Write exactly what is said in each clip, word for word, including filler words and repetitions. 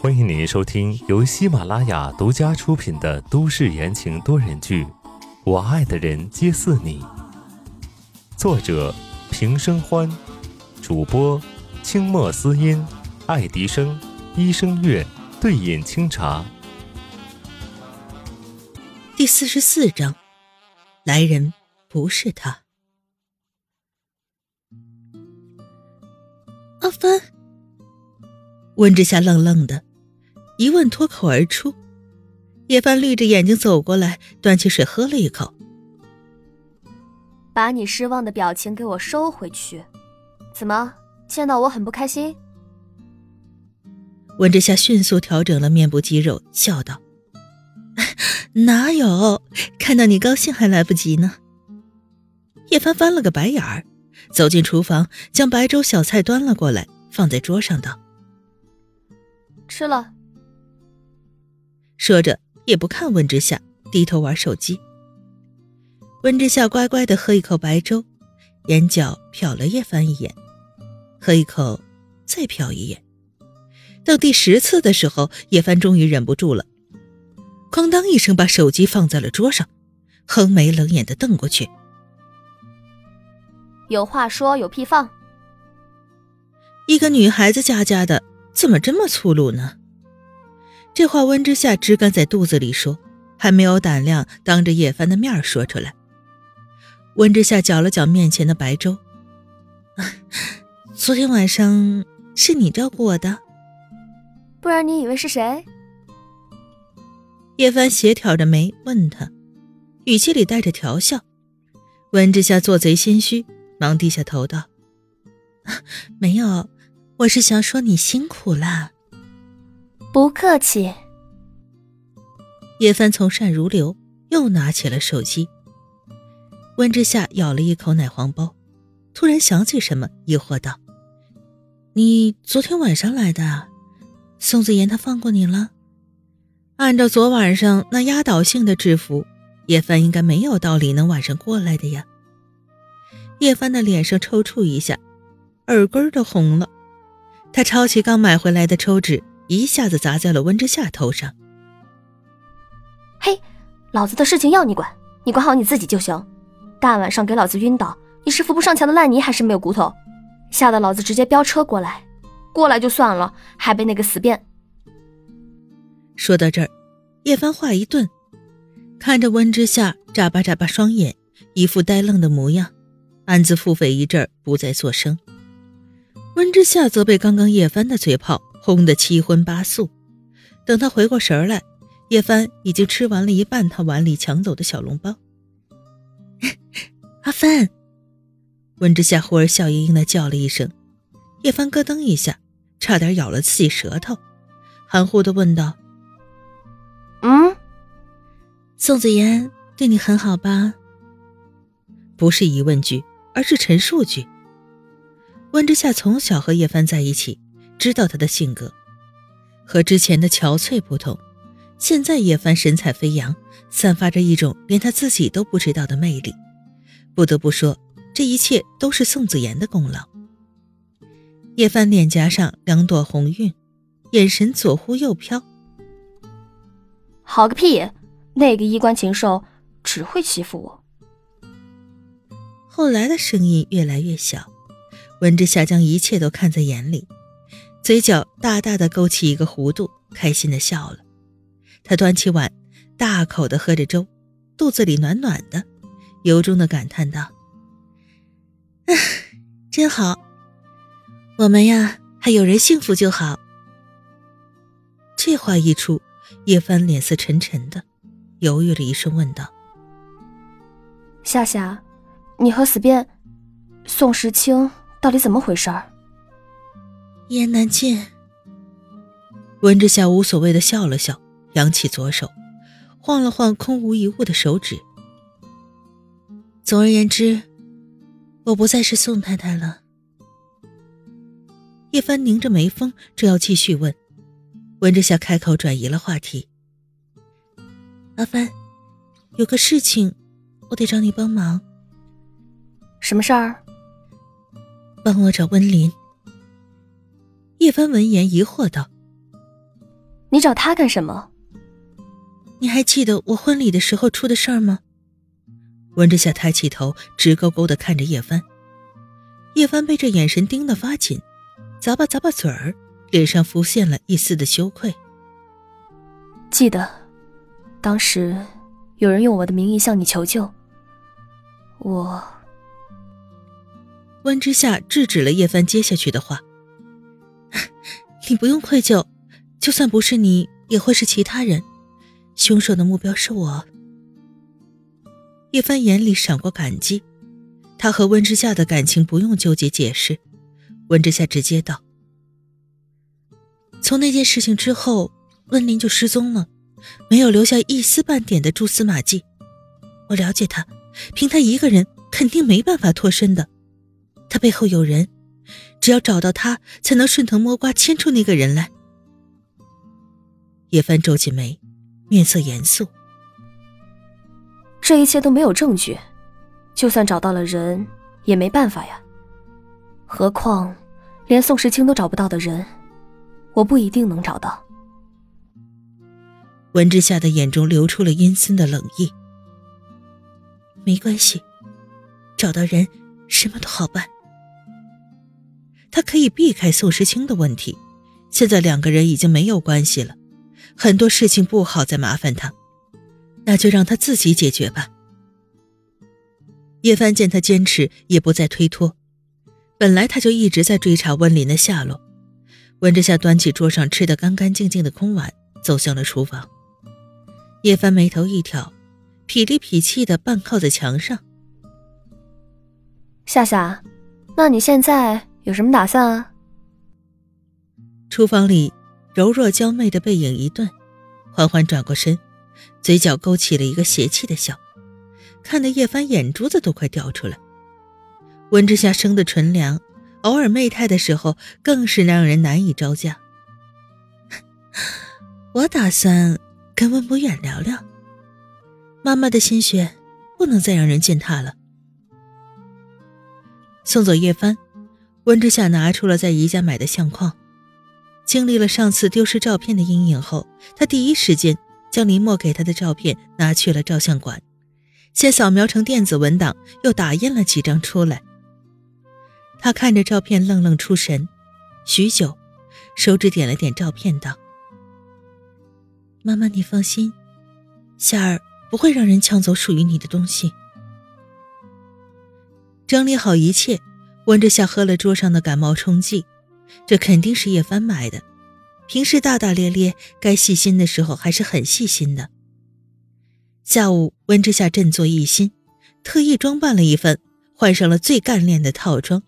欢迎您收听由喜马拉雅独家出品的都市言情多人剧《我爱的人皆似你》，作者平生欢，主播清墨思音、爱迪生、医生月、对饮清茶。第四十四章，来人不是他。阿帆，温之夏愣愣的一问脱口而出。叶帆绿着眼睛走过来，端起水喝了一口。把你失望的表情给我收回去，怎么见到我很不开心？温之夏迅速调整了面部肌肉，笑道：哪有，看到你高兴还来不及呢。叶帆翻了个白眼儿，走进厨房，将白粥小菜端了过来，放在桌上道：吃了。说着也不看温之夏，低头玩手机。温之夏乖乖地喝一口白粥，眼角瞟了叶帆一眼，喝一口，再瞟一眼。到第十次的时候，叶帆终于忍不住了，哐当一声把手机放在了桌上，横眉冷眼地瞪过去。有话说，有屁放。一个女孩子家家的，怎么这么粗鲁呢？这话温之夏只敢在肚子里说，还没有胆量当着叶帆的面说出来。温之夏搅了搅面前的白粥：昨天晚上是你照顾我的？不然你以为是谁？叶帆斜挑着眉问他，语气里带着调笑。温之夏做贼心虚，忙低下头道：没有，我是想说你辛苦了。不客气。叶帆从善如流，又拿起了手机。温之夏咬了一口奶黄包，突然想起什么，疑惑道：你昨天晚上来的，宋子妍她放过你了？按照昨晚上那压倒性的制服，叶帆应该没有道理能晚上过来的呀。叶帆的脸上抽搐一下，耳根都红了。他抄起刚买回来的抽纸，一下子砸在了温之夏头上。嘿，老子的事情要你管，你管好你自己就行。大晚上给老子晕倒，你是扶不上墙的烂泥还是没有骨头？吓得老子直接飙车过来，过来就算了，还被那个死变。说到这儿，叶帆话一顿，看着温之夏眨巴眨巴双眼，一副呆愣的模样，暗自腹诽一阵，不再作声。温之夏则被刚刚叶帆的嘴炮轰得七荤八素。等他回过神来，叶帆已经吃完了一半他碗里抢走的小笼包。阿帆！温之夏忽而笑盈盈地叫了一声，叶帆咯噔一下，差点咬了自己舌头，含糊地问道：嗯？宋子妍对你很好吧？不是疑问句，而是陈述句。温之夏从小和叶帆在一起，知道他的性格。和之前的憔悴不同，现在叶帆神采飞扬，散发着一种连他自己都不知道的魅力。不得不说，这一切都是宋子妍的功劳。叶帆脸颊上两朵红晕，眼神左忽右飘。好个屁，那个衣冠禽兽只会欺负我。后来的声音越来越小，温之夏将一切都看在眼里，嘴角大大的勾起一个弧度，开心的笑了。他端起碗，大口的喝着粥，肚子里暖暖的，由衷的感叹道：真好，我们呀，还有人幸福就好。这话一出，叶帆脸色沉沉的，犹豫了一瞬，问道：夏夏，你和死变宋时清到底怎么回事儿？一言难尽。温之夏无所谓的笑了笑，扬起左手，晃了晃空无一物的手指。总而言之，我不再是宋太太了。叶帆拧着眉峰，正要继续问，温之夏开口转移了话题：阿帆，有个事情我得找你帮忙。什么事儿？帮我找温林。叶帆闻言疑惑道：“你找他干什么？”“你还记得我婚礼的时候出的事儿吗？”温之夏抬起头，直勾勾地看着叶帆。叶帆被这眼神盯得发紧，咂巴咂巴嘴儿，脸上浮现了一丝的羞愧。“记得，当时有人用我的名义向你求救，我……”温之夏制止了叶帆接下去的话。“你不用愧疚，就算不是你，也会是其他人。凶手的目标是我。”叶帆眼里闪过感激，他和温之夏的感情不用纠结解释。温之夏直接道：“从那件事情之后，温林就失踪了，没有留下一丝半点的蛛丝马迹。我了解他，凭他一个人肯定没办法脱身的，他背后有人。只要找到他，才能顺藤摸瓜牵出那个人来。”叶帆皱起眉，面色严肃：“这一切都没有证据，就算找到了人，也没办法呀。何况，连宋时清都找不到的人，我不一定能找到。”文之夏的眼中流出了阴森的冷意：“没关系，找到人，什么都好办。”他可以避开宋时清的问题，现在两个人已经没有关系了，很多事情不好再麻烦他，那就让他自己解决吧。叶帆见他坚持，也不再推脱。本来他就一直在追查温林的下落。温之夏端起桌上吃得干干净净的空碗，走向了厨房。叶帆眉头一挑，痞里痞气地半靠在墙上：“夏夏，那你现在……有什么打算啊？”厨房里柔弱娇媚的背影一顿，缓缓转过身，嘴角勾起了一个邪气的笑，看得叶帆眼珠子都快掉出来。温之夏生的纯良，偶尔媚态的时候更是让人难以招架。“我打算跟温不远聊聊，妈妈的心血不能再让人践踏了。”送走叶帆，温之夏拿出了在宜家买的相框。经历了上次丢失照片的阴影后，他第一时间将林墨给他的照片拿去了照相馆，先扫描成电子文档，又打印了几张出来。他看着照片愣愣出神，许久，手指点了点照片道：“妈妈，你放心，夏儿不会让人抢走属于你的东西。”整理好一切，温之夏喝了桌上的感冒冲剂，这肯定是叶帆买的。平时大大咧咧，该细心的时候还是很细心的。下午，温之夏振作一新，特意装扮了一番，换上了最干练的套装，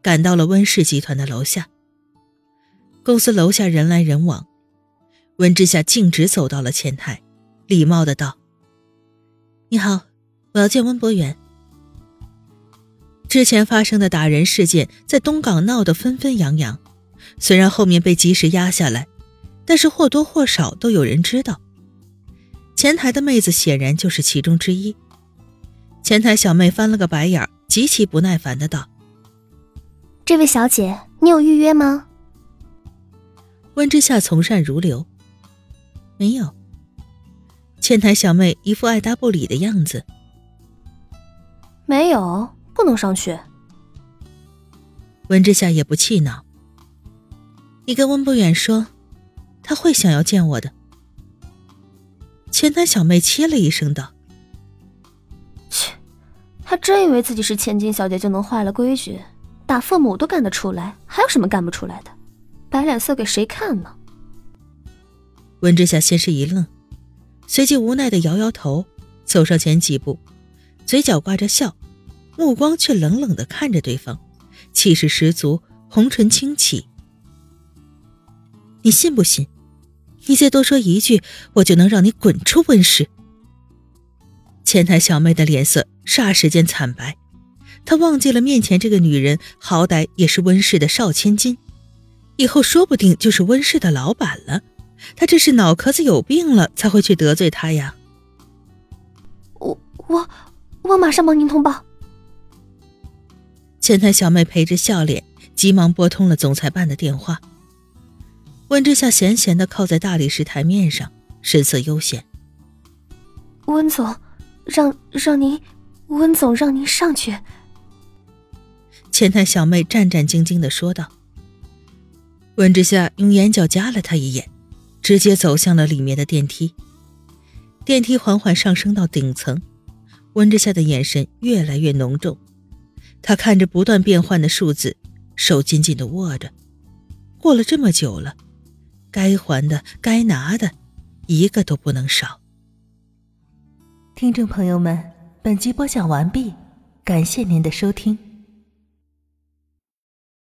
赶到了温氏集团的楼下。公司楼下人来人往，温之夏径直走到了前台，礼貌地道：“你好，我要见温博远。”之前发生的打人事件在东港闹得纷纷扬扬，虽然后面被及时压下来，但是或多或少都有人知道。前台的妹子显然就是其中之一。前台小妹翻了个白眼，极其不耐烦地道：“这位小姐，你有预约吗？”温之夏从善如流：“没有。”前台小妹一副爱答不理的样子：“没有？不能上去。”温之夏也不气恼：“你跟温不远说，他会想要见我的。”前台小妹切了一声道：“切，还真以为自己是千金小姐就能坏了规矩，打父母都干得出来，还有什么干不出来的？摆脸色给谁看呢？”温之夏先是一愣，随即无奈地摇摇头，走上前几步，嘴角挂着笑，目光却冷冷地看着对方，气势十足，红唇轻启：“你信不信？你再多说一句，我就能让你滚出温室。”前台小妹的脸色霎时间惨白，她忘记了面前这个女人好歹也是温室的少千金，以后说不定就是温室的老板了，她这是脑壳子有病了才会去得罪她呀。我我我马上帮您通报。”前台小妹陪着笑脸，急忙拨通了总裁办的电话，温之夏闲闲地靠在大理石台面上，神色悠闲。温总，让让您，温总让您上去。前台小妹战战兢兢地说道。温之夏用眼角夹了她一眼，直接走向了里面的电梯。电梯缓缓上升到顶层，温之夏的眼神越来越浓重，她看着不断变换的数字，手紧紧地握着。过了这么久了，该还的该拿的一个都不能少。听众朋友们，本集播讲完毕，感谢您的收听。